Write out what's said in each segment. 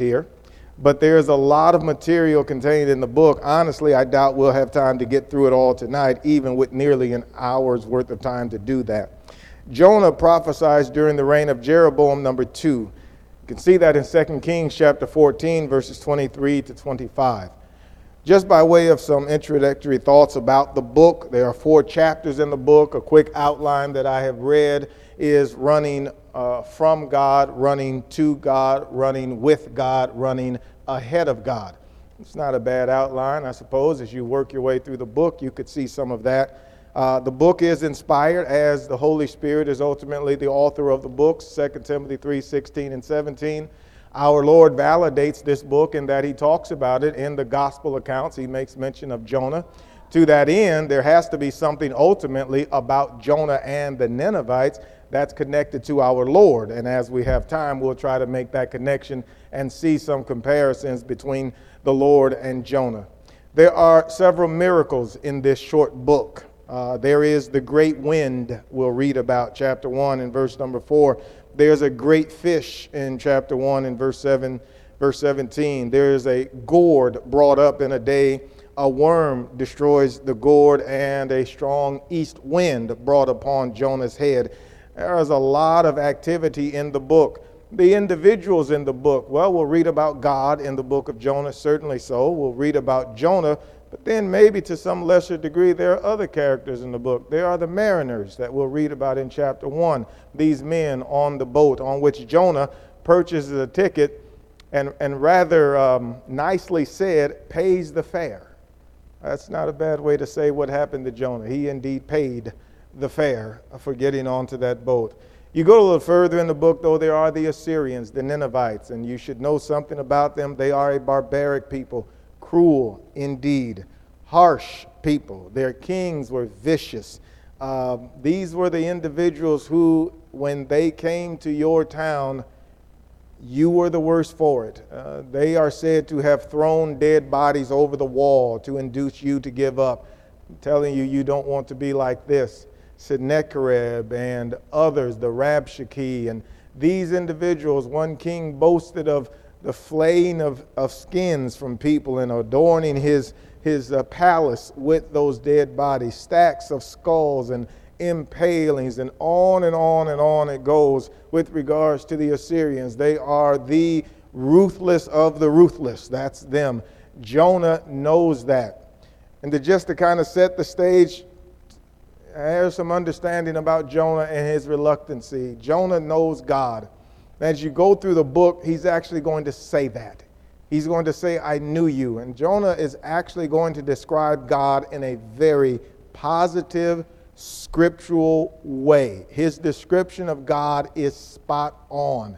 here, but there's a lot of material contained in the book. Honestly, I doubt we'll have time to get through it all tonight, even with nearly an hour's worth of time to do that. Jonah prophesies during the reign of Jeroboam number 2. You can see that in 2 Kings chapter 14, verses 23 to 25. Just by way of some introductory thoughts about the book, there are 4 chapters in the book. A quick outline that I have read is running from God, running to God, running with God, running ahead of God. It's not a bad outline, I suppose. As you work your way through the book, you could see some of that. The book is inspired, as the Holy Spirit is ultimately the author of the books, 2 Timothy 3:16 and 17. Our Lord validates this book in that he talks about it in the gospel accounts. He makes mention of Jonah. To that end, there has to be something ultimately about Jonah and the Ninevites that's connected to our Lord. And as we have time, we'll try to make that connection and see some comparisons between the Lord and Jonah. There are several miracles in this short book. There is the great wind we'll read about, chapter 1 and verse number 4. There's a great fish in chapter 1 and verse 17. There is a gourd brought up in a day. A worm destroys the gourd, and a strong east wind brought upon Jonah's head. There is a lot of activity in the book. The individuals in the book, well, we'll read about God in the book of Jonah, certainly so. We'll read about Jonah. But then maybe to some lesser degree, there are other characters in the book. There are the mariners that we'll read about in chapter 1. These men on the boat on which Jonah purchases a ticket and rather nicely said, pays the fare. That's not a bad way to say what happened to Jonah. He indeed paid the fare for getting onto that boat. You go a little further in the book, though, there are the Assyrians, the Ninevites, and you should know something about them. They are a barbaric people. Cruel indeed, harsh people. Their kings were vicious. These were the individuals who, when they came to your town, you were the worse for it. They are said to have thrown dead bodies over the wall to induce you to give up. I'm telling you, you don't want to be like this. Sennacherib and others, the Rabshakei, and these individuals, one king boasted of the flaying of skins from people and adorning his palace with those dead bodies, stacks of skulls and impalings, and on and on and on it goes with regards to the Assyrians. They are the ruthless of the ruthless. That's them. Jonah knows that. And to kind of set the stage, there's some understanding about Jonah and his reluctancy. Jonah knows God. As you go through the book, he's actually going to say that. He's going to say, I knew you. And Jonah is actually going to describe God in a very positive, scriptural way. His description of God is spot on.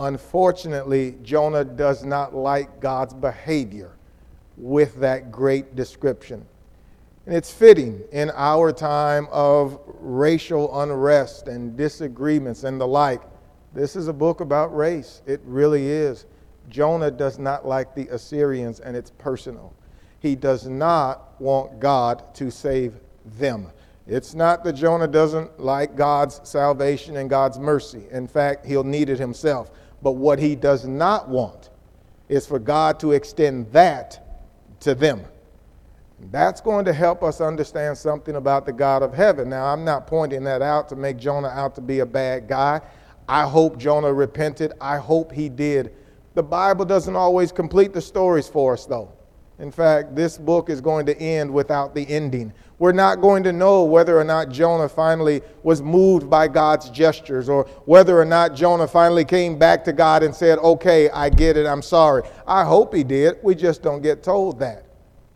Unfortunately, Jonah does not like God's behavior with that great description. And it's fitting in our time of racial unrest and disagreements and the like. This is a book about race. It really is. Jonah does not like the Assyrians, and it's personal. He does not want God to save them. It's not that Jonah doesn't like God's salvation and God's mercy. In fact, he'll need it himself. But what he does not want is for God to extend that to them. That's going to help us understand something about the God of heaven. Now, I'm not pointing that out to make Jonah out to be a bad guy. I hope Jonah repented. I hope he did. The Bible doesn't always complete the stories for us, though. In fact, this book is going to end without the ending. We're not going to know whether or not Jonah finally was moved by God's gestures, or whether or not Jonah finally came back to God and said, okay, I get it, I'm sorry. I hope he did. We just don't get told that.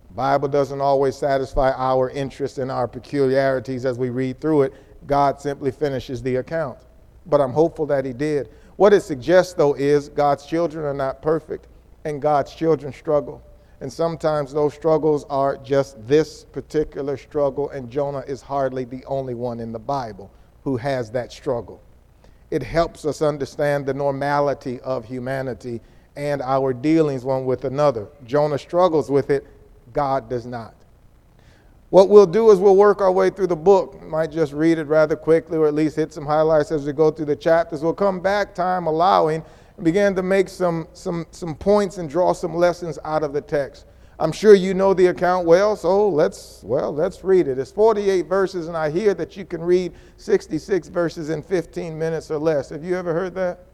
The Bible doesn't always satisfy our interests and our peculiarities as we read through it. God simply finishes the account. But I'm hopeful that he did. What it suggests, though, is God's children are not perfect, and God's children struggle. And sometimes those struggles are just this particular struggle, and Jonah is hardly the only one in the Bible who has that struggle. It helps us understand the normality of humanity and our dealings one with another. Jonah struggles with it. God does not. What we'll do is we'll work our way through the book. We might just read it rather quickly, or at least hit some highlights as we go through the chapters. We'll come back, time allowing, and began to make some points and draw some lessons out of the text. I'm sure you know the account well, so let's read it. It's 48 verses, and I hear that you can read 66 verses in 15 minutes or less. Have you ever heard that?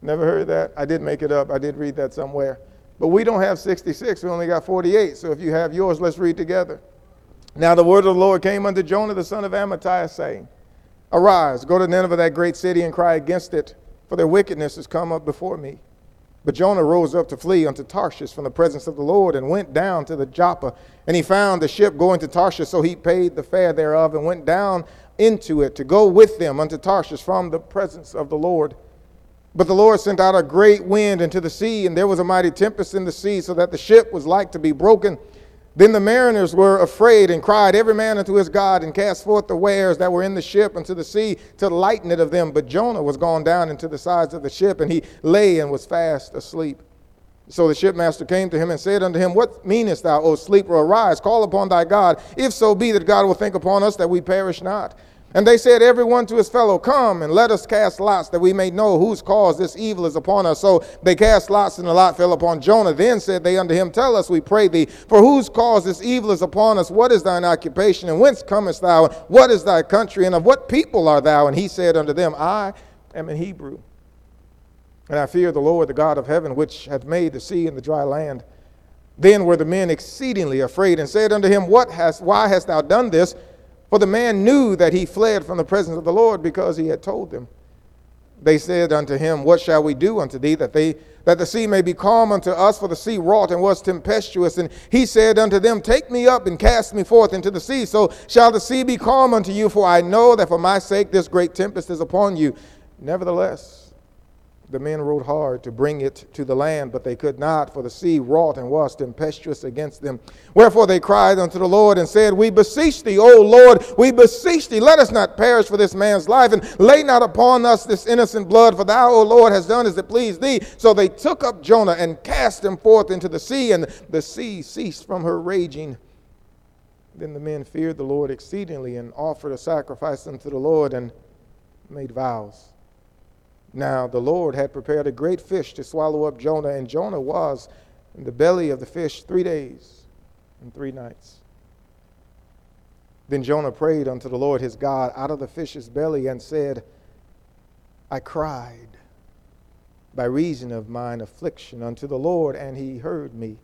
Never heard that? I did make it up. I did read that somewhere. But we don't have 66. We only got 48. So if you have yours, let's read together. Now the word of the Lord came unto Jonah, the son of Amittai, saying, Arise, go to Nineveh, that great city, and cry against it, for their wickedness has come up before me. But Jonah rose up to flee unto Tarshish from the presence of the Lord, and went down to the Joppa. And he found a ship going to Tarshish, so he paid the fare thereof, and went down into it to go with them unto Tarshish from the presence of the Lord. But the Lord sent out a great wind into the sea, and there was a mighty tempest in the sea, so that the ship was like to be broken. Then the mariners were afraid, and cried every man unto his God, and cast forth the wares that were in the ship unto the sea, to lighten it of them. But Jonah was gone down into the sides of the ship, and he lay and was fast asleep. So the shipmaster came to him and said unto him, What meanest thou, O sleeper? Arise, call upon thy God, if so be that God will think upon us, that we perish not. And they said, Every one to his fellow, Come, and let us cast lots, that we may know whose cause this evil is upon us. So they cast lots, and the lot fell upon Jonah. Then said they unto him, Tell us, we pray thee, for whose cause this evil is upon us? What is thine occupation, and whence comest thou? And what is thy country, and of what people art thou? And he said unto them, I am an Hebrew, and I fear the Lord, the God of heaven, which hath made the sea and the dry land. Then were the men exceedingly afraid, and said unto him, Why hast thou done this? For the man knew that he fled from the presence of the Lord, because he had told them. They said unto him, What shall we do unto thee, that the sea may be calm unto us? For the sea wrought and was tempestuous. And he said unto them, Take me up and cast me forth into the sea, so shall the sea be calm unto you. For I know that for my sake this great tempest is upon you. Nevertheless, the men rowed hard to bring it to the land, but they could not, for the sea wrought and was tempestuous against them. Wherefore they cried unto the Lord, and said, We beseech thee, O Lord, we beseech thee, let us not perish for this man's life, and lay not upon us this innocent blood, for thou, O Lord, hast done as it pleased thee. So they took up Jonah, and cast him forth into the sea, and the sea ceased from her raging. Then the men feared the Lord exceedingly, and offered a sacrifice unto the Lord, and made vows. Now the Lord had prepared a great fish to swallow up Jonah, and Jonah was in the belly of the fish 3 days and 3 nights. Then Jonah prayed unto the Lord his God out of the fish's belly, and said, I cried by reason of mine affliction unto the Lord, and he heard me.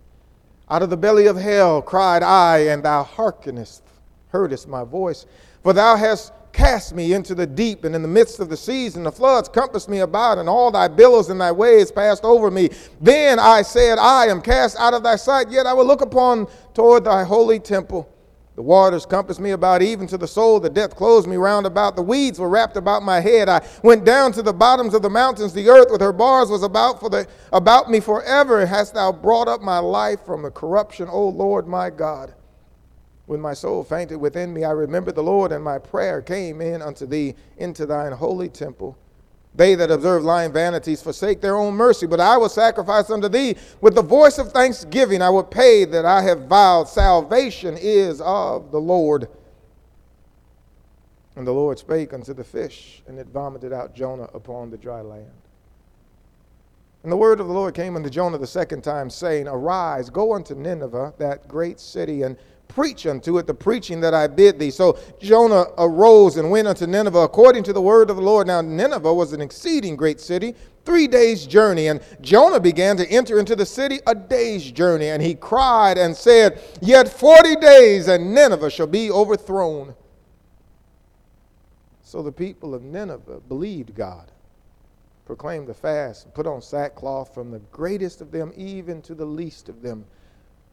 Out of the belly of hell cried I, and thou heardest my voice. For thou hast cast me into the deep, and in the midst of the seas, and the floods compassed me about, and all thy billows and thy waves passed over me. Then I said, I am cast out of thy sight, yet I will look upon toward thy holy temple. The waters compassed me about, even to the soul. The depth closed me round about. The weeds were wrapped about my head. I went down to the bottoms of the mountains. The earth with her bars was about me forever. Hast thou brought up my life from the corruption, O Lord my God? When my soul fainted within me, I remembered the Lord, and my prayer came in unto thee into thine holy temple. They that observe lying vanities forsake their own mercy, but I will sacrifice unto thee with the voice of thanksgiving. I will pay that I have vowed. Salvation is of the Lord. And the Lord spake unto the fish, and it vomited out Jonah upon the dry land. And the word of the Lord came unto Jonah the second time, saying, Arise, go unto Nineveh, that great city, and preach unto it the preaching that I bid thee. So Jonah arose and went unto Nineveh according to the word of the Lord. Now Nineveh was an exceeding great city, 3 days' journey. And Jonah began to enter into the city a day's journey. And he cried and said, Yet 40 days, and Nineveh shall be overthrown. So the people of Nineveh believed God, proclaimed a fast, and put on sackcloth from the greatest of them even to the least of them.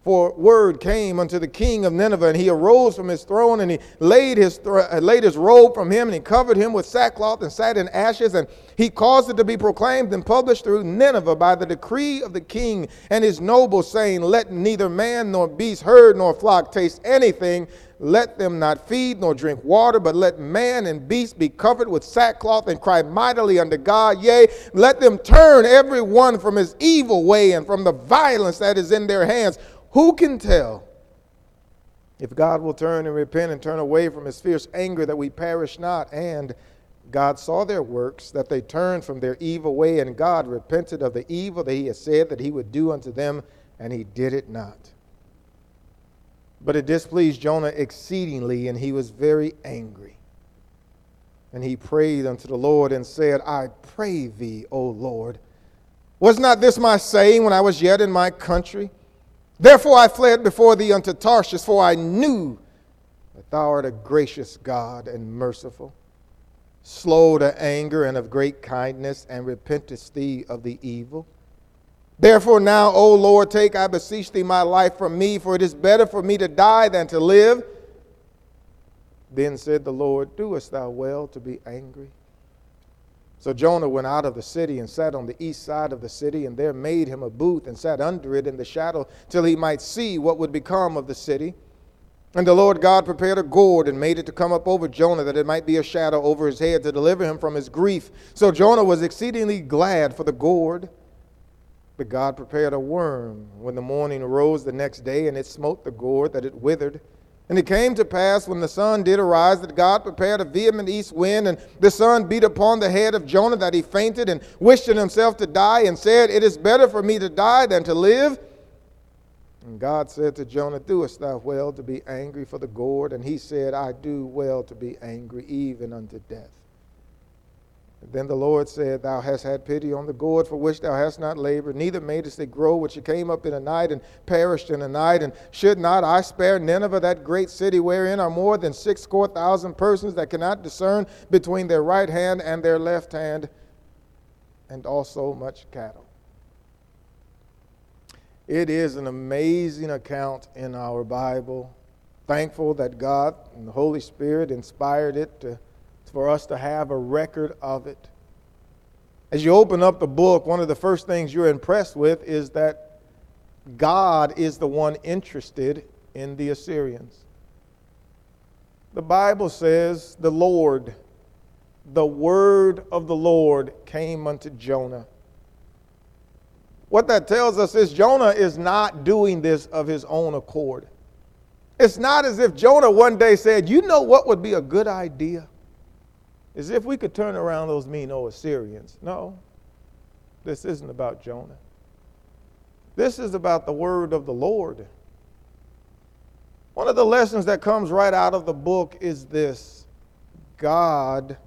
For word came unto the king of Nineveh, and he arose from his throne, and he laid his robe from him, and he covered him with sackcloth, and sat in ashes. And he caused it to be proclaimed and published through Nineveh by the decree of the king and his nobles, saying, Let neither man nor beast, herd nor flock taste anything. Let them not feed nor drink water, but let man and beast be covered with sackcloth, and cry mightily unto God. Yea, let them turn every one from his evil way, and from the violence that is in their hands. Who can tell if God will turn and repent, and turn away from his fierce anger, that we perish not? And God saw their works, that they turned from their evil way, and God repented of the evil that he had said that he would do unto them, and he did it not. But it displeased Jonah exceedingly, and he was very angry. And he prayed unto the Lord and said, I pray thee, O Lord, was not this my saying when I was yet in my country? Therefore I fled before thee unto Tarshish, for I knew that thou art a gracious God and merciful, slow to anger and of great kindness, and repentest thee of the evil. Therefore now, O Lord, take, I beseech thee, my life from me, for it is better for me to die than to live. Then said the Lord, doest thou well to be angry? So Jonah went out of the city and sat on the east side of the city, and there made him a booth and sat under it in the shadow till he might see what would become of the city. And the Lord God prepared a gourd and made it to come up over Jonah, that it might be a shadow over his head to deliver him from his grief. So Jonah was exceedingly glad for the gourd. But God prepared a worm when the morning arose the next day, and it smote the gourd that it withered. And it came to pass when the sun did arise that God prepared a vehement east wind, and the sun beat upon the head of Jonah that he fainted and wished in himself to die, and said, It is better for me to die than to live. And God said to Jonah, Doest thou well to be angry for the gourd? And he said, I do well to be angry, even unto death. And then the Lord said, Thou hast had pity on the gourd for which thou hast not labored, neither madest it grow, which it came up in a night and perished in a night. And should not I spare Nineveh, that great city, wherein are more than 6,000 persons that cannot discern between their right hand and their left hand, and also much cattle? It is an amazing account in our Bible. Thankful that God and the Holy Spirit inspired it for us to have a record of it. As you open up the book, one of the first things you're impressed with is that God is the one interested in the Assyrians. The Bible says, the Lord, the word of the Lord came unto Jonah. What that tells us is Jonah is not doing this of his own accord. It's not as if Jonah one day said, you know what would be a good idea? As if we could turn around those mean old Assyrians. No, this isn't about Jonah. This is about the word of the Lord. One of the lessons that comes right out of the book is this: God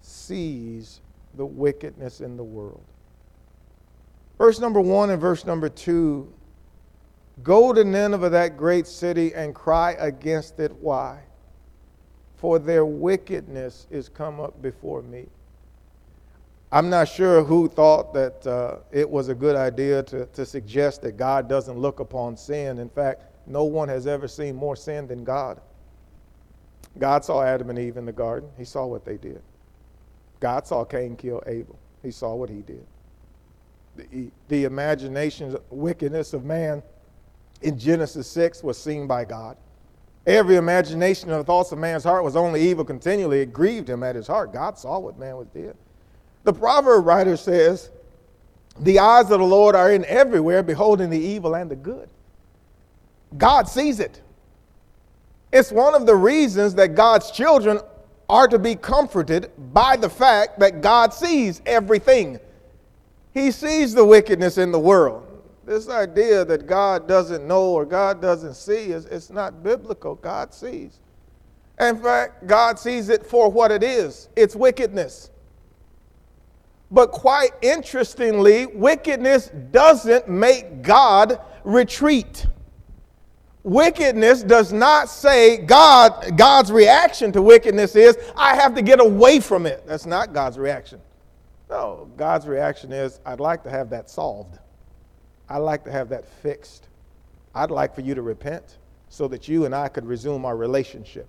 sees the wickedness in the world. Verse number 1 and verse number 2, Go to Nineveh, that great city, and cry against it. Why? For their wickedness is come up before me. I'm not sure who thought that it was a good idea to suggest that God doesn't look upon sin. In fact, no one has ever seen more sin than God. God saw Adam and Eve in the garden. He saw what they did. God saw Cain kill Abel. He saw what he did. The imagination, wickedness of man in Genesis 6 was seen by God. Every imagination of the thoughts of man's heart was only evil continually. It grieved him at his heart. God saw what man was did. The proverb writer says, the eyes of the Lord are in everywhere, beholding the evil and the good. God sees it. It's one of the reasons that God's children are to be comforted by the fact that God sees everything. He sees the wickedness in the world. This idea that God doesn't know or God doesn't see, it's not biblical. God sees. In fact, God sees it for what it is. It's wickedness. But quite interestingly, wickedness doesn't make God retreat. Wickedness does not say God's reaction to wickedness is, I have to get away from it. That's not God's reaction. No, God's reaction is, I'd like to have that solved. I'd like to have that fixed. I'd like for you to repent so that you and I could resume our relationship.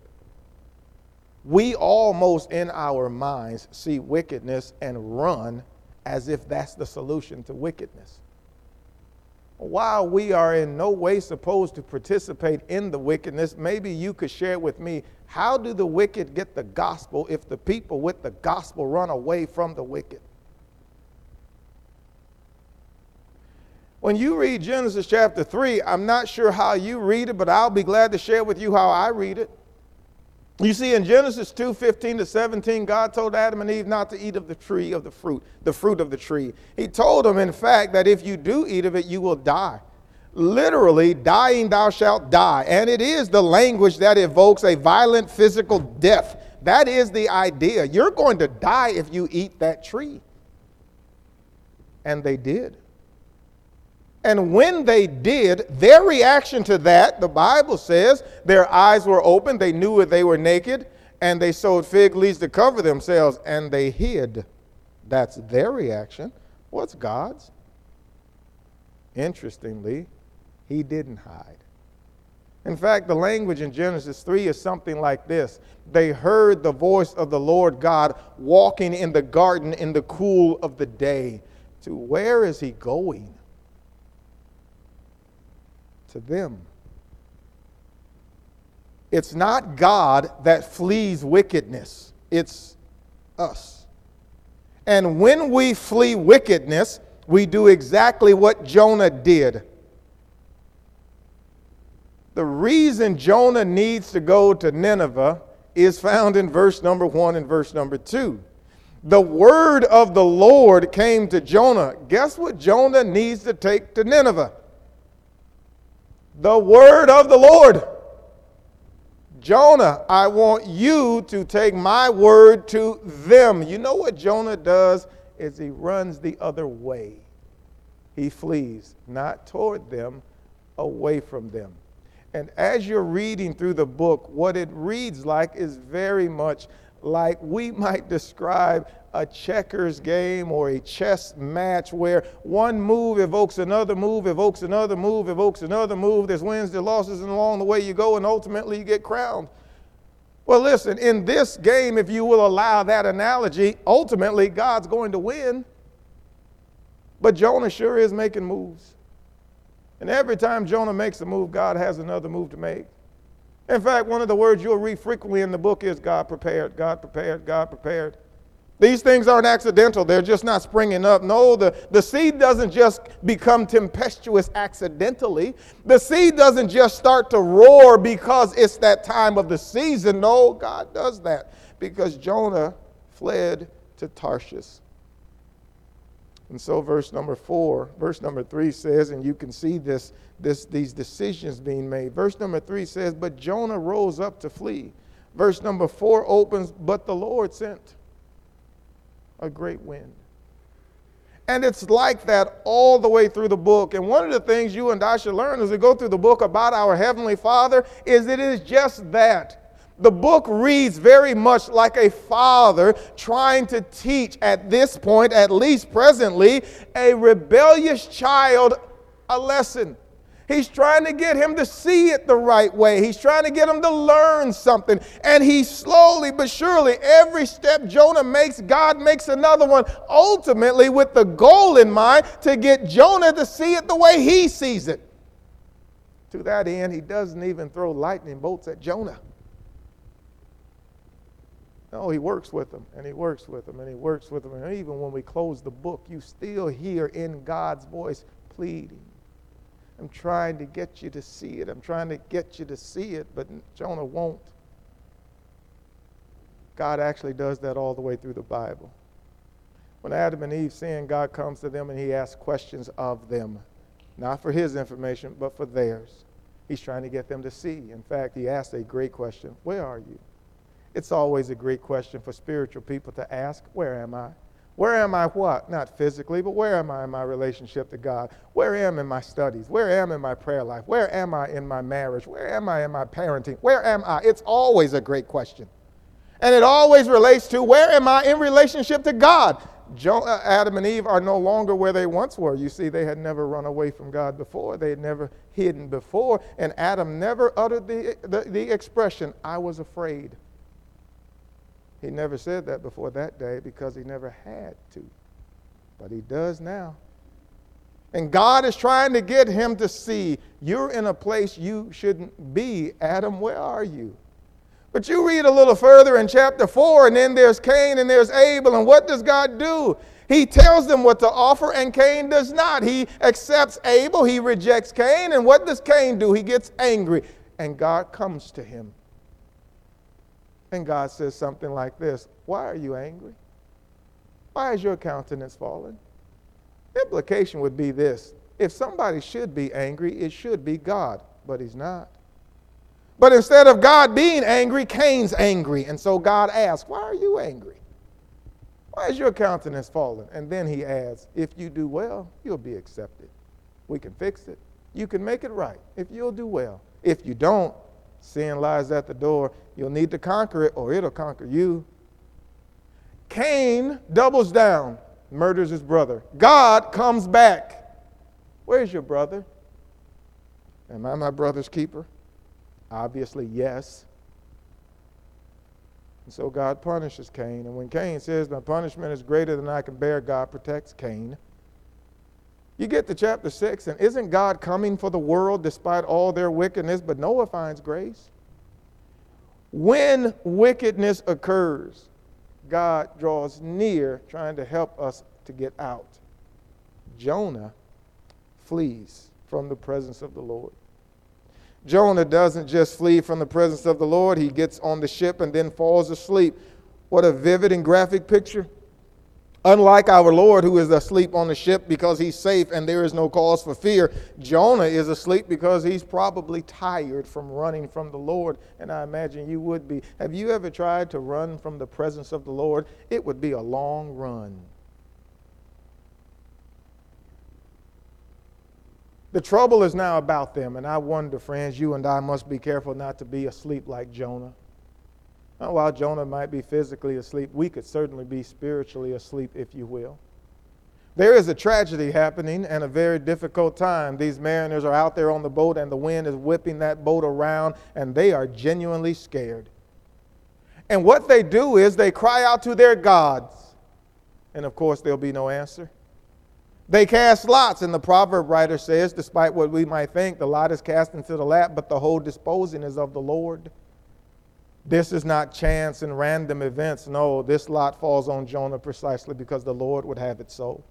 We almost in our minds see wickedness and run as if that's the solution to wickedness. While we are in no way supposed to participate in the wickedness, maybe you could share with me, how do the wicked get the gospel if the people with the gospel run away from the wicked? When you read Genesis chapter 3, I'm not sure how you read it, but I'll be glad to share with you how I read it. You see, in Genesis 2:15 to 17, God told Adam and Eve not to eat of the tree of the fruit of the tree. He told them, in fact, that if you do eat of it, you will die. Literally, dying thou shalt die. And it is the language that evokes a violent physical death. That is the idea. You're going to die if you eat that tree. And they did. And when they did, their reaction to that, the Bible says, their eyes were open, they knew that they were naked, and they sewed fig leaves to cover themselves, and they hid. That's their reaction. What's God's? Interestingly, he didn't hide. In fact, the language in Genesis 3 is something like this. They heard the voice of the Lord God walking in the garden in the cool of the day. To where is he going? To them. It's not God that flees wickedness. It's us. And when we flee wickedness, we do exactly what Jonah did. The reason Jonah needs to go to Nineveh is found in verse number 1 and verse number 2. The word of the Lord came to Jonah. Guess what Jonah needs to take to Nineveh? The word of the Lord. Jonah, I want you to take my word to them. You know what Jonah does is he runs the other way. He flees, not toward them, away from them. And as you're reading through the book, what it reads like is very much like we might describe a checkers game or a chess match where one move evokes another move, evokes another move, evokes another move. There's wins, there's losses, and along the way you go, and ultimately you get crowned. Well, listen, in this game, if you will allow that analogy, ultimately God's going to win. But Jonah sure is making moves. And every time Jonah makes a move, God has another move to make. In fact, one of the words you'll read frequently in the book is God prepared, God prepared, God prepared. These things aren't accidental. They're just not springing up. No, the seed doesn't just become tempestuous accidentally. The seed doesn't just start to roar because it's that time of the season. No, God does that because Jonah fled to Tarshish. And so verse number 3 says, and you can see these decisions being made. Verse number 3 says, but Jonah rose up to flee. Verse number 4 opens, but the Lord sent a great wind. And it's like that all the way through the book. And one of the things you and I should learn as we go through the book about our Heavenly Father is it is just that. The book reads very much like a father trying to teach at this point, at least presently, a rebellious child a lesson. He's trying to get him to see it the right way. He's trying to get him to learn something. And he slowly but surely, every step Jonah makes, God makes another one, ultimately with the goal in mind to get Jonah to see it the way he sees it. To that end, he doesn't even throw lightning bolts at Jonah. No, he works with them, and he works with them, and he works with them. And even when we close the book, you still hear in God's voice pleading. I'm trying to get you to see it. I'm trying to get you to see it, but Jonah won't. God actually does that all the way through the Bible. When Adam and Eve sin, God comes to them and he asks questions of them. Not for his information, but for theirs. He's trying to get them to see. In fact, he asked a great question. Where are you? It's always a great question for spiritual people to ask, where am I? Where am I what? Not physically, but where am I in my relationship to God? Where am I in my studies? Where am I in my prayer life? Where am I in my marriage? Where am I in my parenting? Where am I? It's always a great question. And it always relates to, where am I in relationship to God? Adam and Eve are no longer where they once were. You see, they had never run away from God before. They had never hidden before. And Adam never uttered the expression, I was afraid. He never said that before that day because he never had to. But he does now. And God is trying to get him to see, you're in a place you shouldn't be. Adam, where are you? But you read a little further in chapter 4, and then there's Cain and there's Abel, and what does God do? He tells them what to offer, and Cain does not. He accepts Abel, he rejects Cain, and what does Cain do? He gets angry, and God comes to him. And God says something like this: why are you angry? Why is your countenance fallen? The implication would be this: if somebody should be angry, it should be God, but he's not. But instead of God being angry, Cain's angry. And so God asks, why are you angry? Why is your countenance fallen? And then he adds, if you do well, you'll be accepted. We can fix it. You can make it right if you'll do well. If you don't, sin lies at the door. You'll need to conquer it or it'll conquer you. Cain doubles down, murders his brother. God comes back. Where's your brother? Am I my brother's keeper? Obviously, yes. And so God punishes Cain. And when Cain says, my punishment is greater than I can bear, God protects Cain. You get to chapter 6, and isn't God coming for the world despite all their wickedness? But Noah finds grace. When wickedness occurs, God draws near trying to help us to get out. Jonah flees from the presence of the Lord. Jonah doesn't just flee from the presence of the Lord. He gets on the ship and then falls asleep. What a vivid and graphic picture. Unlike our Lord, who is asleep on the ship because he's safe and there is no cause for fear, Jonah is asleep because he's probably tired from running from the Lord, and I imagine you would be. Have you ever tried to run from the presence of the Lord? It would be a long run. The trouble is now about them, and I wonder, friends, you and I must be careful not to be asleep like Jonah. Now, while Jonah might be physically asleep, we could certainly be spiritually asleep, if you will. There is a tragedy happening and a very difficult time. These mariners are out there on the boat and the wind is whipping that boat around and they are genuinely scared. And what they do is they cry out to their gods. And of course, there'll be no answer. They cast lots, and the proverb writer says, despite what we might think, the lot is cast into the lap, but the whole disposing is of the Lord. This is not chance and random events. No, this lot falls on Jonah precisely because the Lord would have it so.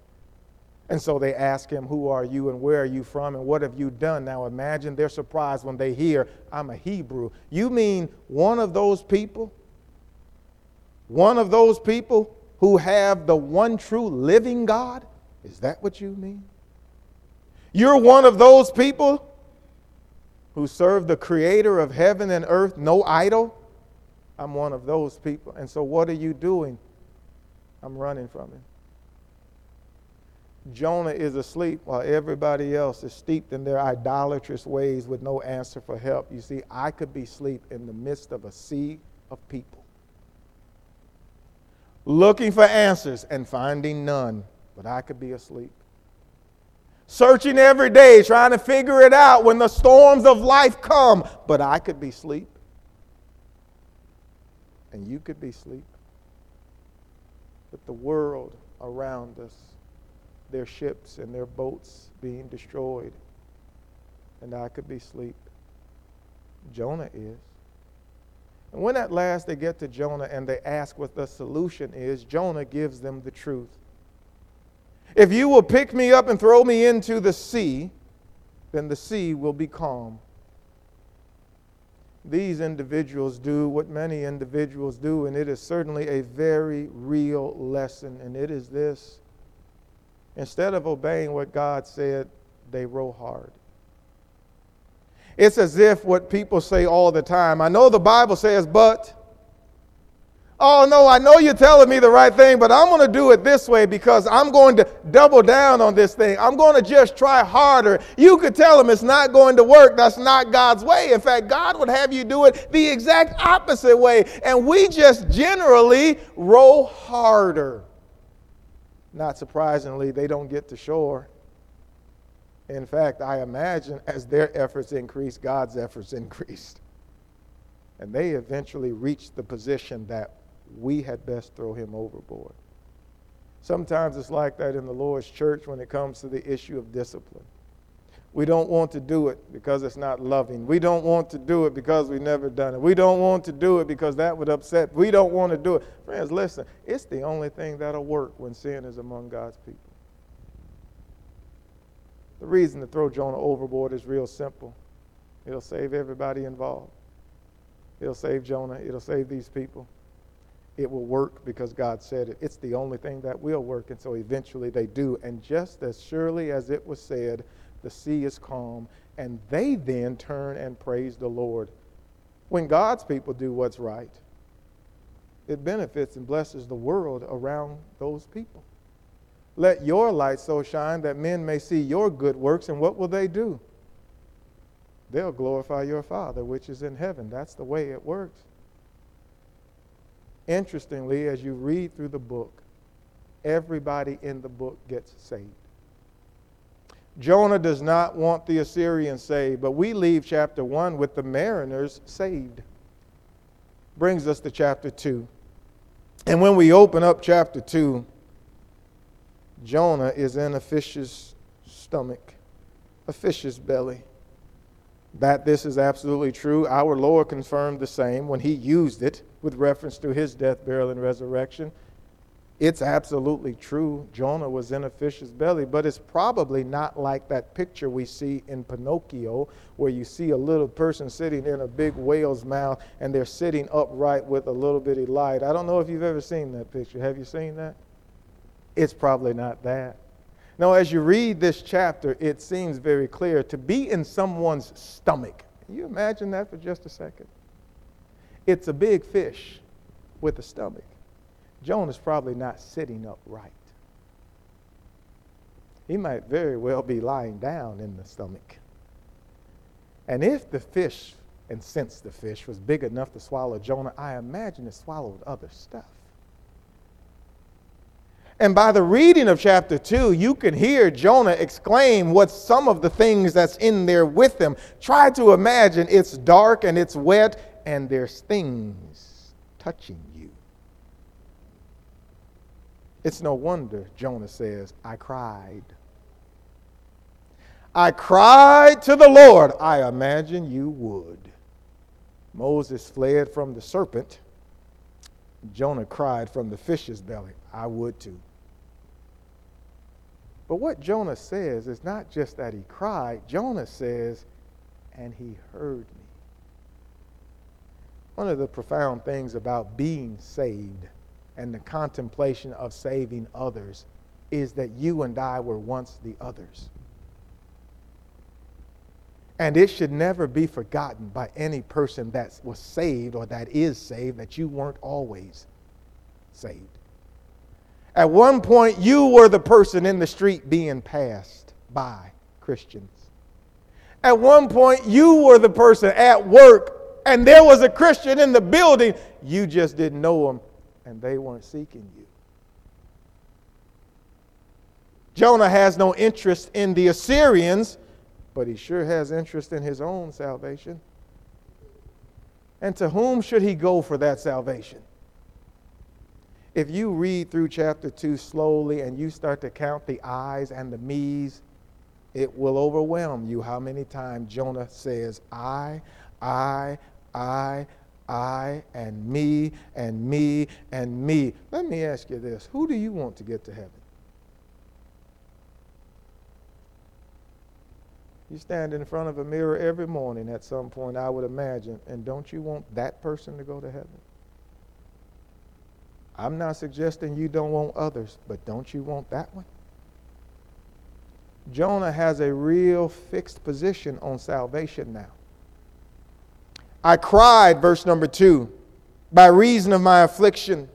And so they ask him, who are you and where are you from and what have you done? Now imagine their surprise when they hear, I'm a Hebrew. You mean one of those people? One of those people who have the one true living God? Is that what you mean? You're one of those people who serve the creator of heaven and earth, no idol? I'm one of those people. And so what are you doing? I'm running from him. Jonah is asleep while everybody else is steeped in their idolatrous ways with no answer for help. You see, I could be asleep in the midst of a sea of people, looking for answers and finding none, but I could be asleep. Searching every day, trying to figure it out when the storms of life come, but I could be asleep. And you could be asleep. But the world around us, their ships and their boats being destroyed, and I could be asleep. Jonah is. And when at last they get to Jonah and they ask what the solution is, Jonah gives them the truth. If you will pick me up and throw me into the sea, then the sea will be calm. These individuals do what many individuals do, and it is certainly a very real lesson, and it is this. Instead of obeying what God said, they row hard. It's as if what people say all the time, I know the Bible says, but... Oh, no, I know you're telling me the right thing, but I'm going to do it this way because I'm going to double down on this thing. I'm going to just try harder. You could tell them it's not going to work. That's not God's way. In fact, God would have you do it the exact opposite way. And we just generally row harder. Not surprisingly, they don't get to shore. In fact, I imagine as their efforts increased, God's efforts increased. And they eventually reached the position that we had best throw him overboard. Sometimes it's like that in the Lord's church when it comes to the issue of discipline. We don't want to do it because it's not loving. We don't want to do it because we've never done it. We don't want to do it because that would upset. We don't want to do it. Friends, listen, it's the only thing that'll work when sin is among God's people. The reason to throw Jonah overboard is real simple. It'll save everybody involved. It'll save Jonah. It'll save these people. It will work because God said it. It's the only thing that will work, and so eventually they do. And just as surely as it was said, the sea is calm, and they then turn and praise the Lord. When God's people do what's right, it benefits and blesses the world around those people. Let your light so shine that men may see your good works, and what will they do? They'll glorify your Father which is in heaven. That's the way it works. Interestingly, as you read through the book, everybody in the book gets saved. Jonah does not want the Assyrians saved, but we leave chapter 1 with the mariners saved. Brings us to chapter 2. And when we open up chapter 2, Jonah is in a fish's stomach, a fish's belly. That this is absolutely true, our Lord confirmed the same when he used it with reference to his death, burial, and resurrection. It's absolutely true. Jonah was in a fish's belly, but it's probably not like that picture we see in Pinocchio where you see a little person sitting in a big whale's mouth and they're sitting upright with a little bitty light. I don't know if you've ever seen that picture. Have you seen that? It's probably not that. Now, as you read this chapter, it seems very clear to be in someone's stomach. Can you imagine that for just a second? It's a big fish with a stomach. Jonah's probably not sitting upright. He might very well be lying down in the stomach. And if the fish, and since the fish was big enough to swallow Jonah, I imagine it swallowed other stuff. And by the reading of chapter 2, you can hear Jonah exclaim what some of the things that's in there with him. Try to imagine it's dark and it's wet and there's things touching you. It's no wonder Jonah says, I cried. I cried to the Lord. I imagine you would. Moses fled from the serpent. Jonah cried from the fish's belly. I would too. But what Jonah says is not just that he cried. Jonah says, and he heard me. One of the profound things about being saved and the contemplation of saving others is that you and I were once the others. And it should never be forgotten by any person that was saved or that is saved that you weren't always saved. At one point, you were the person in the street being passed by Christians. At one point, you were the person at work, and there was a Christian in the building. You just didn't know him, and they weren't seeking you. Jonah has no interest in the Assyrians, but he sure has interest in his own salvation. And to whom should he go for that salvation? If you read through chapter 2 slowly and you start to count the I's and the me's, it will overwhelm you how many times Jonah says, I, and me, and me, and me. Let me ask you this. Who do you want to get to heaven? You stand in front of a mirror every morning at some point, I would imagine, and don't you want that person to go to heaven? I'm not suggesting you don't want others, but don't you want that one? Jonah has a real fixed position on salvation now. I cried, verse number 2, by reason of my affliction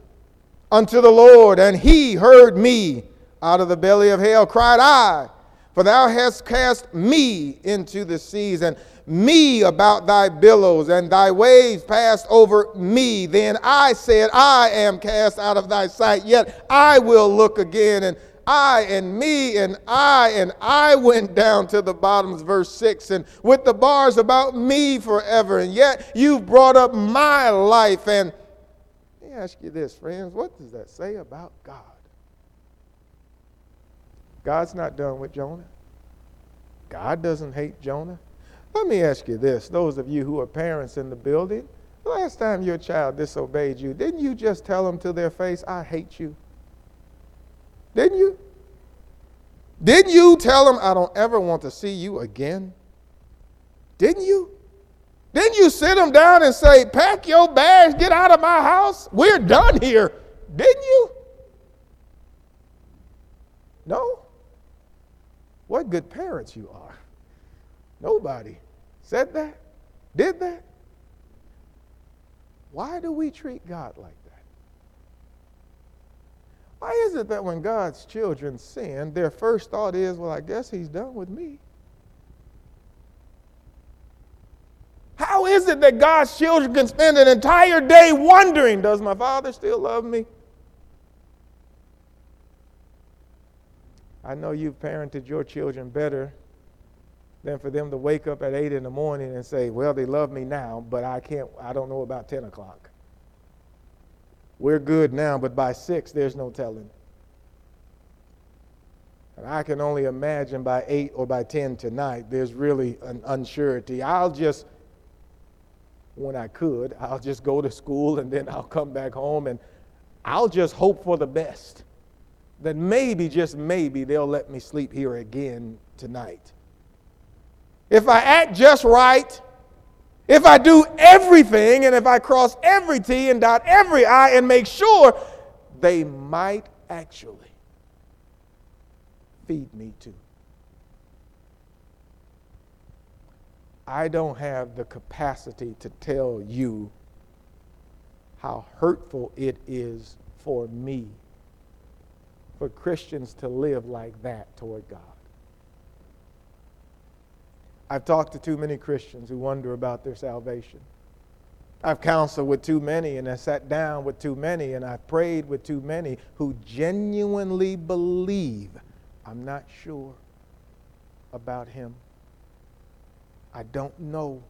unto the Lord, and he heard me. Out of the belly of hell cried I. For thou hast cast me into the seas, and me about thy billows, and thy waves passed over me. Then I said, I am cast out of thy sight, yet I will look again. And I, and me, and I went down to the bottoms, verse 6, and with the bars about me forever. And yet you've brought up my life. And let me ask you this, friends, what does that say about God? God's not done with Jonah. God doesn't hate Jonah. Let me ask you this. Those of you who are parents in the building, last time your child disobeyed you, didn't you just tell them to their face, I hate you? Didn't you? Didn't you tell them, I don't ever want to see you again? Didn't you? Then you sit them down and say, pack your bags, get out of my house. We're done here. Didn't you? No. What good parents you are. Nobody said that, did that. Why do we treat God like that? Why is it that when God's children sin, their first thought is, well, I guess he's done with me? How is it that God's children can spend an entire day wondering, does my father still love me? I know you've parented your children better than for them to wake up at 8 in the morning and say, well, they love me now, but I don't know about 10 o'clock. We're good now, but by 6, there's no telling. And I can only imagine by 8 or by 10 tonight, there's really an unsurety. I'll just go to school and then I'll come back home and I'll just hope for the best. That maybe, just maybe, they'll let me sleep here again tonight. If I act just right, if I do everything, and if I cross every T and dot every I and make sure, they might actually feed me too. I don't have the capacity to tell you how hurtful it is for me for Christians to live like that toward God. I've talked to too many Christians who wonder about their salvation. I've counseled with too many, and I sat down with too many, and I've prayed with too many who genuinely believe, I'm not sure about him. I don't know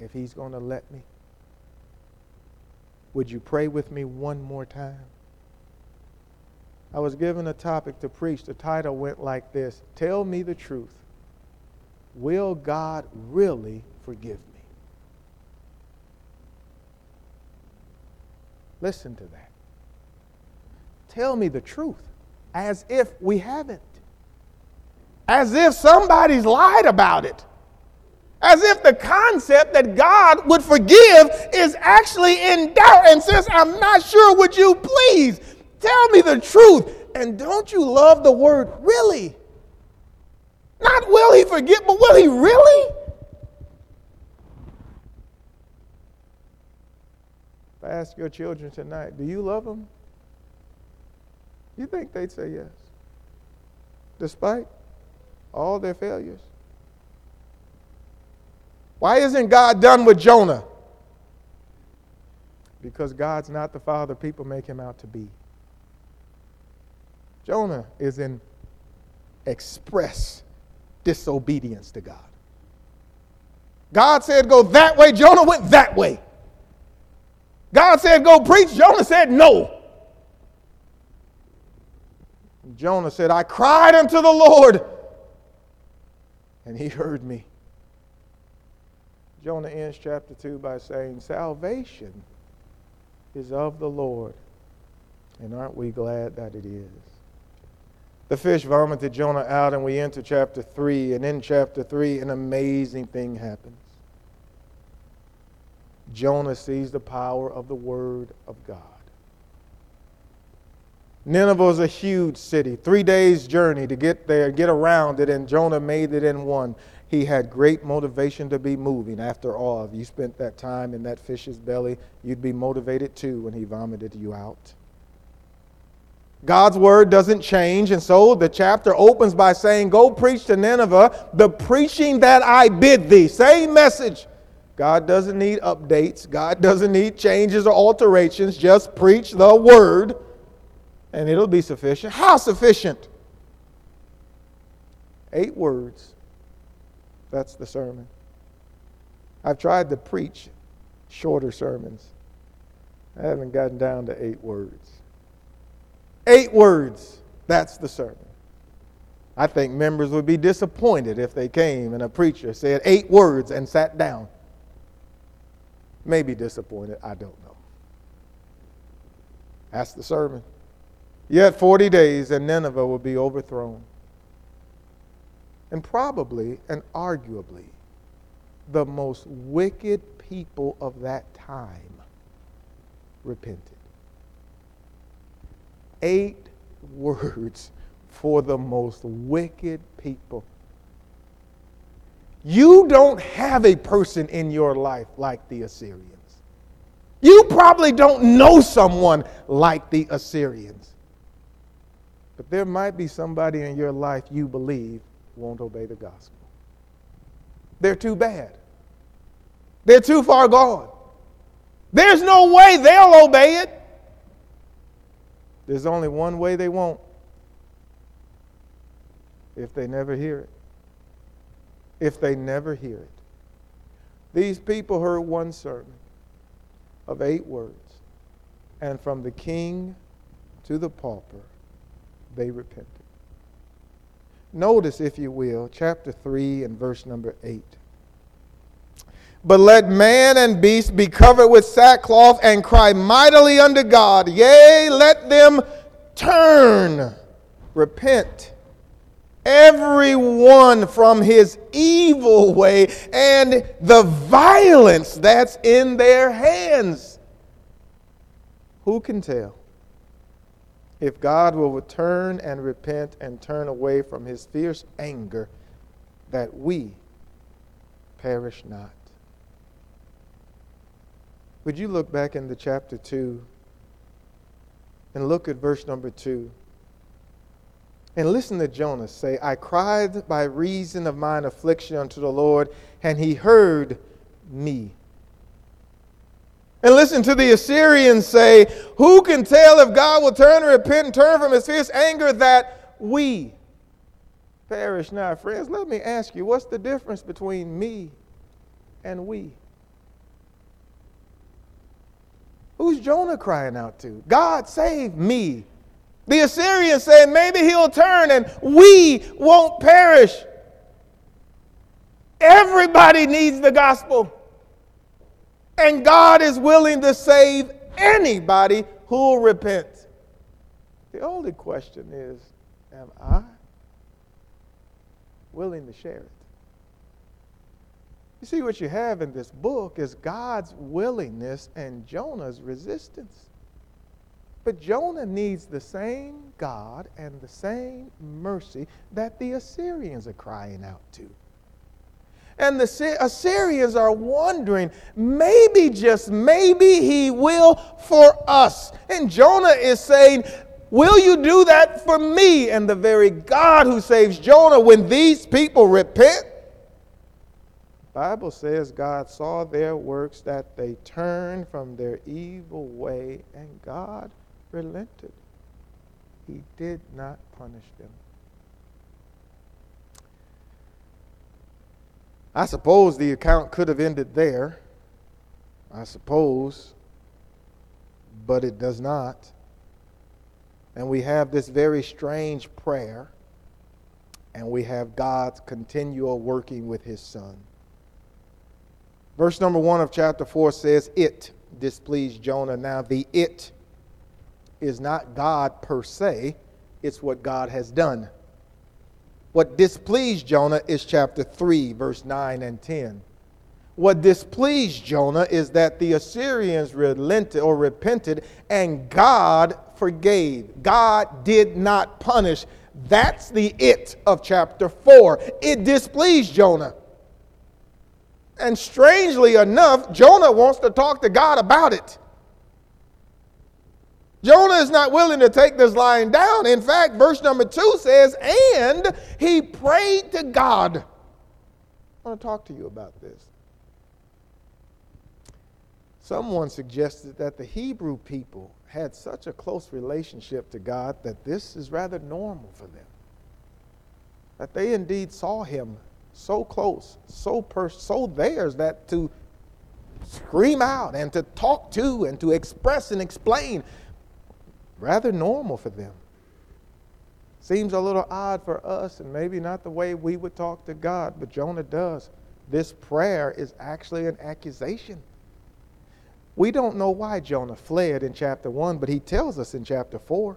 if he's going to let me. Would you pray with me one more time? I was given a topic to preach. The title went like this: Tell me the truth. Will God really forgive me? Listen to that. Tell me the truth, as if we haven't. As if somebody's lied about it. As if the concept that God would forgive is actually in doubt. And since I'm not sure, would you please tell me the truth? And don't you love the word really? Not will he forgive, but will he really? If I ask your children tonight, do you love them? You think they'd say yes, despite all their failures? Why isn't God done with Jonah? Because God's not the father people make him out to be. Jonah is in express disobedience to God. God said, go that way. Jonah went that way. God said, go preach. Jonah said, no. Jonah said, I cried unto the Lord, and he heard me. Jonah ends chapter 2 by saying, salvation is of the Lord, and aren't we glad that it is? The fish vomited Jonah out, and we enter chapter 3. And in chapter 3, an amazing thing happens. Jonah sees the power of the word of God. Nineveh is a huge city, 3 days' journey to get there, get around it, and Jonah made it in one. He had great motivation to be moving. After all, if you spent that time in that fish's belly, you'd be motivated too when he vomited you out. God's word doesn't change, and so the chapter opens by saying, go preach to Nineveh the preaching that I bid thee. Same message. God doesn't need updates. God doesn't need changes or alterations. Just preach the word, and it'll be sufficient. How sufficient? 8 words. That's the sermon. I've tried to preach shorter sermons. I haven't gotten down to 8 words. 8 words, that's the sermon. I think members would be disappointed if they came and a preacher said 8 words and sat down. Maybe disappointed, I don't know. That's the sermon. Yet 40 days and Nineveh will be overthrown. And probably and arguably the most wicked people of that time repented. 8 words for the most wicked people. You don't have a person in your life like the Assyrians. You probably don't know someone like the Assyrians. But there might be somebody in your life you believe won't obey the gospel. They're too bad. They're too far gone. There's no way they'll obey it. There's only one way they won't. If they never hear it. If they never hear it. These people heard one sermon of 8 words, and from the king to the pauper, they repented. Notice, if you will, chapter 3 and verse number 8. But let man and beast be covered with sackcloth and cry mightily unto God. Yea, let them turn, repent, every one from his evil way and the violence that's in their hands. Who can tell if God will return and repent and turn away from his fierce anger, that we perish not? Would you look back into chapter 2 and look at verse number 2 and listen to Jonah say, I cried by reason of mine affliction unto the Lord, and he heard me. And listen to the Assyrians say, who can tell if God will turn and repent and turn from his fierce anger that we perish not? Friends, let me ask you, what's the difference between me and we? Who's Jonah crying out to? God save me. The Assyrians saying maybe he'll turn and we won't perish. Everybody needs the gospel. And God is willing to save anybody who will repent. The only question is, am I willing to share it? You see, what you have in this book is God's willingness and Jonah's resistance. But Jonah needs the same God and the same mercy that the Assyrians are crying out to. And the Assyrians are wondering, maybe, just maybe, he will for us. And Jonah is saying, will you do that for me? And the very God who saves Jonah when these people repent, the Bible says God saw their works, that they turned from their evil way, and God relented. He did not punish them. I suppose the account could have ended there. I suppose. But it does not. And we have this very strange prayer. And we have God's continual working with his Son. Verse number 1 of chapter 4 says, it displeased Jonah. Now the it is not God per se. It's what God has done. What displeased Jonah is chapter 3, verse 9 and 10. What displeased Jonah is that the Assyrians relented or repented and God forgave. God did not punish. That's the it of chapter 4. It displeased Jonah. And strangely enough, Jonah wants to talk to God about it. Jonah is not willing to take this lying down. In fact, verse number 2 says, and he prayed to God. I want to talk to you about this. Someone suggested that the Hebrew people had such a close relationship to God that this is rather normal for them. That they indeed saw him so close, so theirs, that to scream out and to talk to and to express and explain, rather normal for them. Seems a little odd for us and maybe not the way we would talk to God, but Jonah does. This prayer is actually an accusation. We don't know why Jonah fled in chapter 1, but he tells us in chapter 4.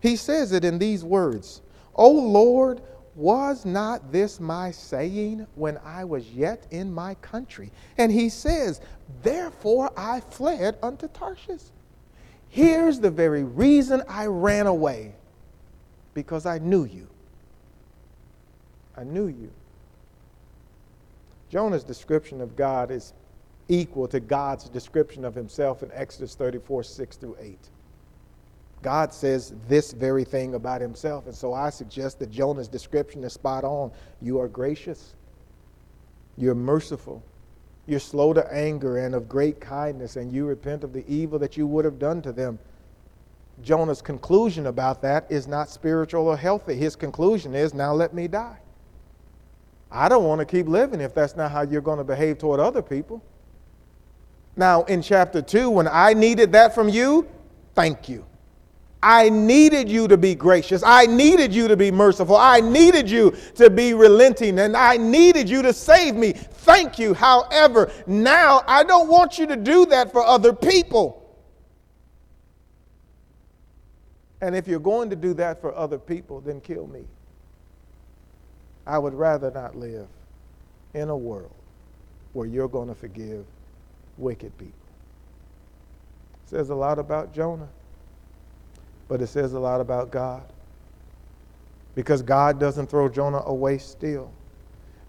He says it in these words, O Lord, was not this my saying when I was yet in my country? And he says, therefore I fled unto Tarshish. Here's the very reason I ran away, because I knew you. I knew you. Jonah's description of God is equal to God's description of himself in Exodus 34, 6 through 8. God says this very thing about himself, and so I suggest that Jonah's description is spot on. You are gracious, you're merciful, you're slow to anger and of great kindness, and you repent of the evil that you would have done to them. Jonah's conclusion about that is not spiritual or healthy. His conclusion is, now let me die. I don't want to keep living if that's not how you're going to behave toward other people. Now, in chapter 2, when I needed that from you, thank you. I needed you to be gracious. I needed you to be merciful. I needed you to be relenting, and I needed you to save me. Thank you. However, now I don't want you to do that for other people. And if you're going to do that for other people, then kill me. I would rather not live in a world where you're going to forgive wicked people. It says a lot about Jonah. But it says a lot about God, because God doesn't throw Jonah away still.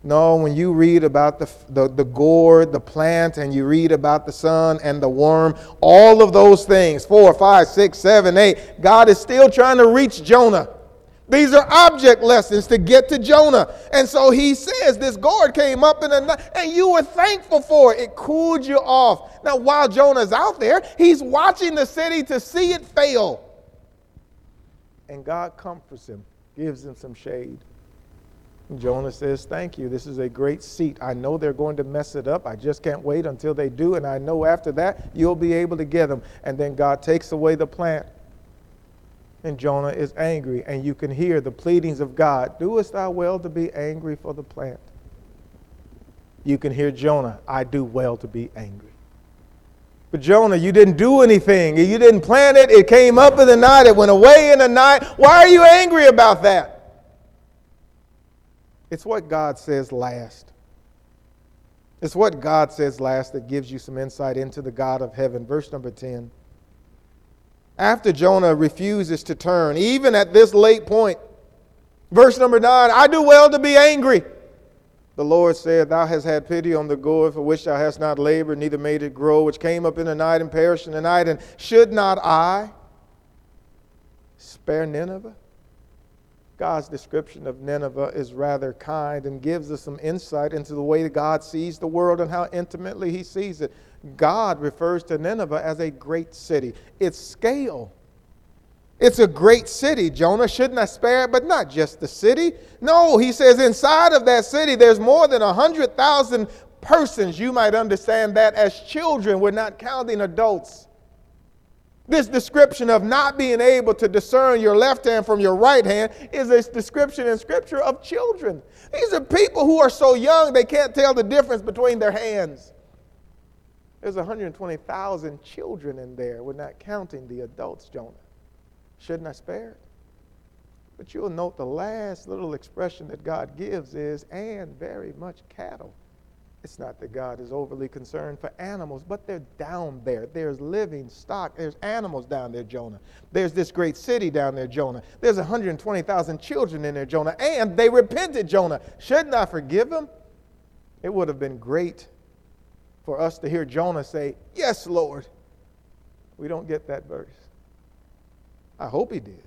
No, when you read about the gourd, the plant, and you read about the sun and the worm, all of those things, 4, 5, 6, 7, 8, God is still trying to reach Jonah. These are object lessons to get to Jonah. And so he says, this gourd came up in a night, and you were thankful for it. It cooled you off. Now, while Jonah's out there, he's watching the city to see it fail. And God comforts him, gives him some shade. And Jonah says, thank you. This is a great seat. I know they're going to mess it up. I just can't wait until they do. And I know after that, you'll be able to get them. And then God takes away the plant. And Jonah is angry. And you can hear the pleadings of God. Doest thou well to be angry for the plant? You can hear Jonah, I do well to be angry. But Jonah, you didn't do anything. You didn't plant it. It came up in the night. It went away in the night. Why are you angry about that? It's what God says last. It's what God says last that gives you some insight into the God of heaven. Verse number 10. After Jonah refuses to turn, even at this late point, verse number 9, I do well to be angry. The Lord said, thou hast had pity on the gourd for which thou hast not labored, neither made it grow, which came up in the night and perished in the night. And should not I spare Nineveh? God's description of Nineveh is rather kind and gives us some insight into the way that God sees the world and how intimately he sees it. God refers to Nineveh as a great city. Its scale. It's a great city, Jonah. Shouldn't I spare it? But not just the city. No, he says inside of that city there's more than 100,000 persons. You might understand that as children. We're not counting adults. This description of not being able to discern your left hand from your right hand is a description in Scripture of children. These are people who are so young they can't tell the difference between their hands. There's 120,000 children in there. We're not counting the adults, Jonah. Shouldn't I spare it? But you'll note the last little expression that God gives is, and very much cattle. It's not that God is overly concerned for animals, but they're down there. There's living stock. There's animals down there, Jonah. There's this great city down there, Jonah. There's 120,000 children in there, Jonah. And they repented, Jonah. Shouldn't I forgive them? It would have been great for us to hear Jonah say, yes, Lord. We don't get that verse. I hope he did.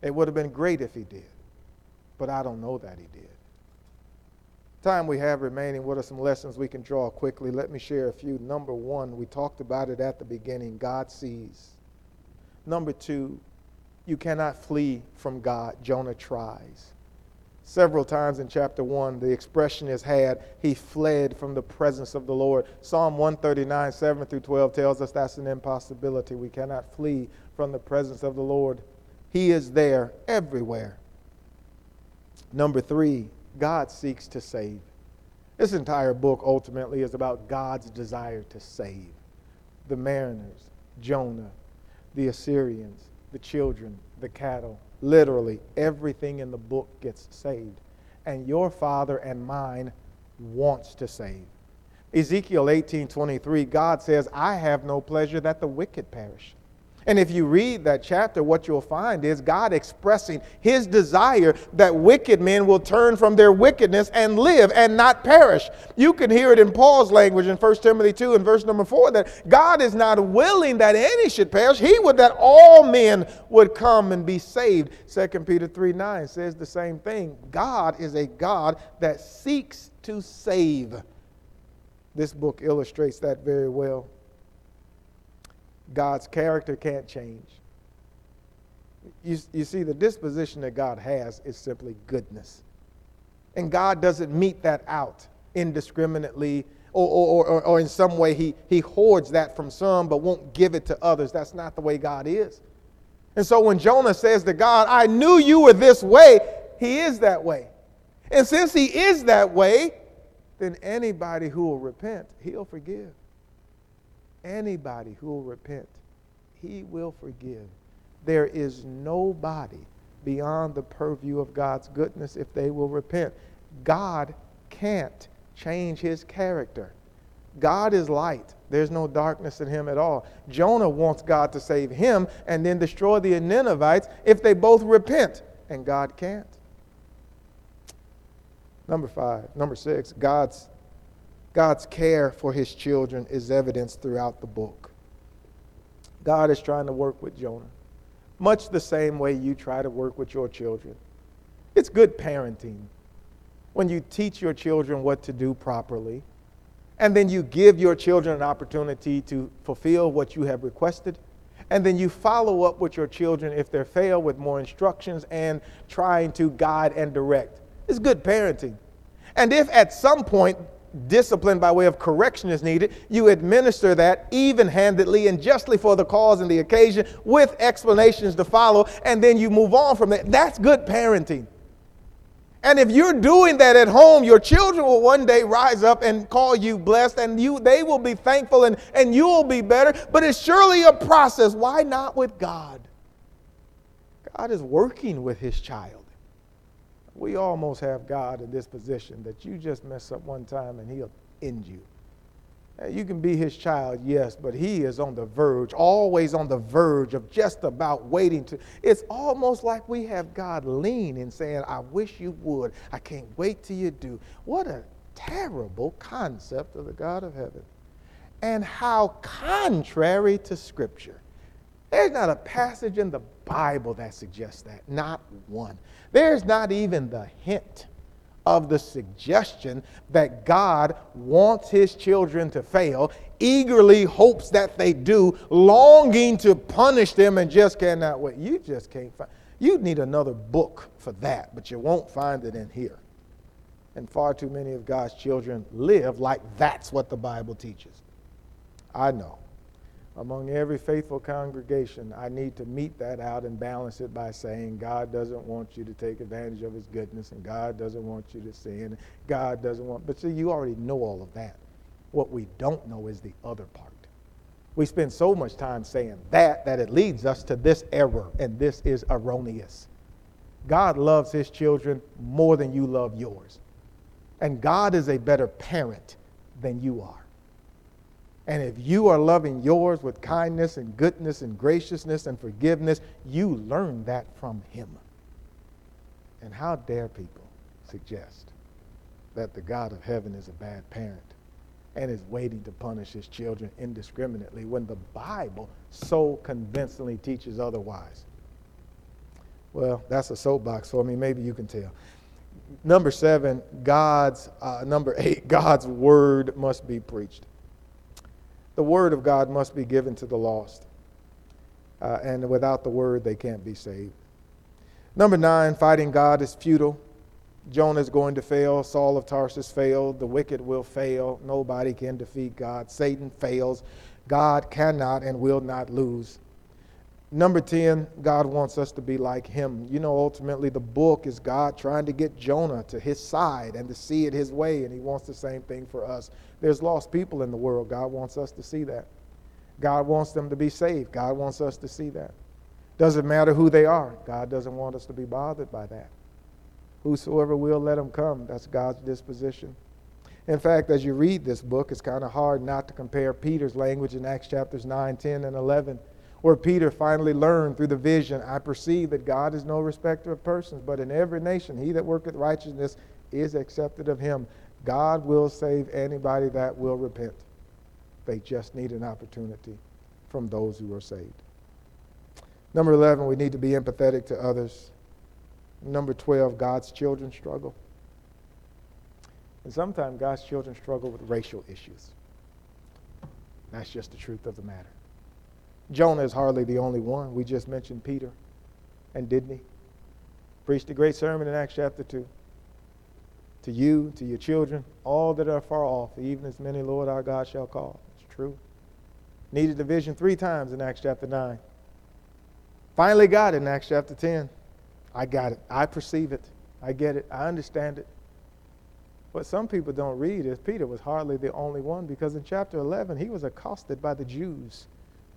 It would have been great if he did. But I don't know that he did. The time we have remaining, what are some lessons we can draw quickly? Let me share a few. Number one, we talked about it at the beginning. God sees. Number two, you cannot flee from God. Jonah tries. Several times in chapter 1, the expression is had, he fled from the presence of the Lord. Psalm 139, 7 through 12 tells us that's an impossibility. We cannot flee from the presence of the Lord. He is there everywhere. Number 3, God seeks to save. This entire book ultimately is about God's desire to save. The mariners, Jonah, the Assyrians, the children, the cattle, Literally, everything in the book gets saved. And your Father and mine wants to save. Ezekiel 18:23, God says, I have no pleasure that the wicked perish. And if you read that chapter, what you'll find is God expressing his desire that wicked men will turn from their wickedness and live and not perish. You can hear it in Paul's language in 1 Timothy 2 and verse number 4 that God is not willing that any should perish. He would that all men would come and be saved. 2 Peter 3:9 says the same thing. God is a God that seeks to save. This book illustrates that very well. God's character can't change. You see, the disposition that God has is simply goodness. And God doesn't mete that out indiscriminately or in some way he hoards that from some but won't give it to others. That's not the way God is. And so when Jonah says to God, I knew you were this way, he is that way. And since he is that way, then anybody who will repent, he'll forgive. Anybody who will repent, he will forgive. There is nobody beyond the purview of God's goodness if they will repent. God can't change his character. God is light. There's no darkness in him at all. Jonah wants God to save him and then destroy the Ninevites if they both repent, and God can't. Number six, God's care for his children is evidenced throughout the book. God is trying to work with Jonah, much the same way you try to work with your children. It's good parenting when you teach your children what to do properly, and then you give your children an opportunity to fulfill what you have requested, and then you follow up with your children if they fail with more instructions and trying to guide and direct. It's good parenting. And if at some point discipline by way of correction is needed, you administer that even-handedly and justly for the cause and the occasion with explanations to follow, and then you move on from that. That's good parenting. And if you're doing that at home, your children will one day rise up and call you blessed, and they will be thankful, and you will be better. But it's surely a process. Why not with God? God is working with his child. We almost have God in this position that you just mess up one time and he'll end you. You can be his child, yes, but he is on the verge, always on the verge of just about waiting to. It's almost like we have God lean and saying, I wish you would. I can't wait till you do. What a terrible concept of the God of heaven. And how contrary to Scripture. There's not a passage in the Bible that suggests that, not one. There's not even the hint of the suggestion that God wants his children to fail, eagerly hopes that they do, longing to punish them and just cannot wait. You just can't find. You'd need another book for that, but you won't find it in here. And far too many of God's children live like that's what the Bible teaches. I know. Among every faithful congregation, I need to meet that out and balance it by saying God doesn't want you to take advantage of his goodness, and God doesn't want you to sin. God doesn't want... But see, you already know all of that. What we don't know is the other part. We spend so much time saying that it leads us to this error, and this is erroneous. God loves his children more than you love yours. And God is a better parent than you are. And if you are loving yours with kindness and goodness and graciousness and forgiveness, you learn that from him. And how dare people suggest that the God of heaven is a bad parent and is waiting to punish his children indiscriminately when the Bible so convincingly teaches otherwise. Well, that's a soapbox for me. Maybe you can tell. Number eight, God's word must be preached. The word of God must be given to the lost. And without the word, they can't be saved. Number 9, fighting God is futile. Jonah is going to fail. Saul of Tarsus failed. The wicked will fail. Nobody can defeat God. Satan fails. God cannot and will not lose. Number 10, God wants us to be like him. You know, ultimately, the book is God trying to get Jonah to his side and to see it his way, and he wants the same thing for us. There's lost people in the world. God wants us to see that. God wants them to be saved. God wants us to see that. Doesn't matter who they are. God doesn't want us to be bothered by that. Whosoever will, let him come. That's God's disposition. In fact, as you read this book, it's kind of hard not to compare Peter's language in Acts chapters 9, 10, and 11, where Peter finally learned through the vision, I perceive that God is no respecter of persons, but in every nation he that worketh righteousness is accepted of him. God will save anybody that will repent. They just need an opportunity from those who are saved. Number 11, we need to be empathetic to others. Number 12, God's children struggle. And sometimes God's children struggle with racial issues. That's just the truth of the matter. Jonah is hardly the only one. We just mentioned Peter. And didn't he? Preached a great sermon in Acts chapter 2. To you, to your children, all that are far off, even as many Lord our God shall call. It's true. Needed the vision 3 times in Acts chapter 9. Finally got it in Acts chapter 10. I got it. I perceive it. I get it. I understand it. What some people don't read is Peter was hardly the only one, because in chapter 11 he was accosted by the Jews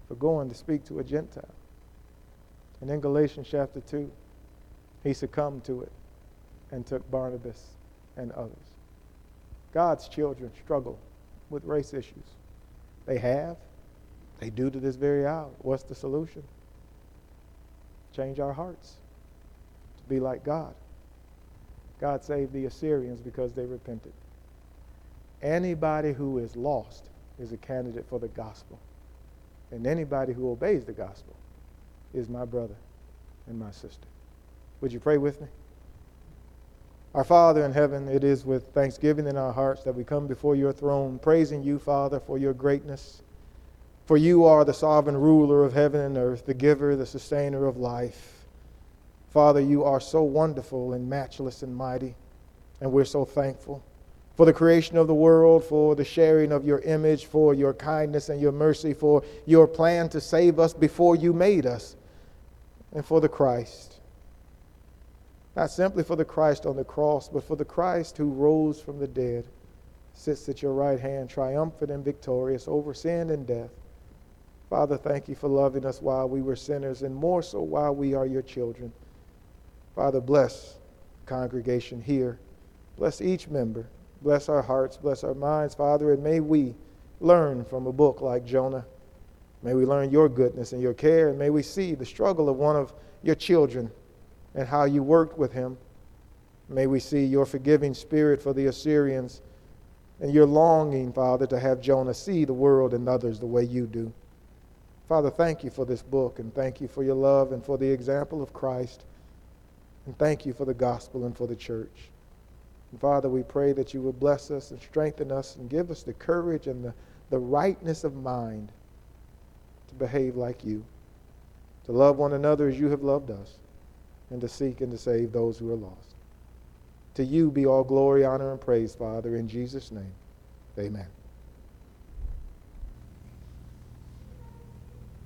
for going to speak to a Gentile. And in Galatians chapter 2, he succumbed to it and took Barnabas and others. God's children struggle with race issues. They have. They do to this very hour. What's the solution? Change our hearts to be like God. God saved the Assyrians because they repented. Anybody who is lost is a candidate for the gospel. And anybody who obeys the gospel is my brother and my sister. Would you pray with me? Our Father in heaven, it is with thanksgiving in our hearts that we come before your throne, praising you, Father, for your greatness. For you are the sovereign ruler of heaven and earth, the giver, the sustainer of life. Father, you are so wonderful and matchless and mighty, and we're so thankful for the creation of the world, for the sharing of your image, for your kindness and your mercy, for your plan to save us before you made us, and for the Christ. Not simply for the Christ on the cross, but for the Christ who rose from the dead, sits at your right hand, triumphant and victorious over sin and death. Father, thank you for loving us while we were sinners, and more so while we are your children. Father, bless the congregation here. Bless each member. Bless our hearts. Bless our minds, Father, and may we learn from a book like Jonah. May we learn your goodness and your care, and may we see the struggle of one of your children and how you worked with him. May we see your forgiving spirit for the Assyrians and your longing, Father, to have Jonah see the world and others the way you do. Father, thank you for this book, and thank you for your love and for the example of Christ, and thank you for the gospel and for the church. And Father, we pray that you will bless us and strengthen us and give us the courage and the rightness of mind to behave like you, to love one another as you have loved us, and to seek and to save those who are lost. To you be all glory, honor, and praise, Father, in Jesus' name. Amen.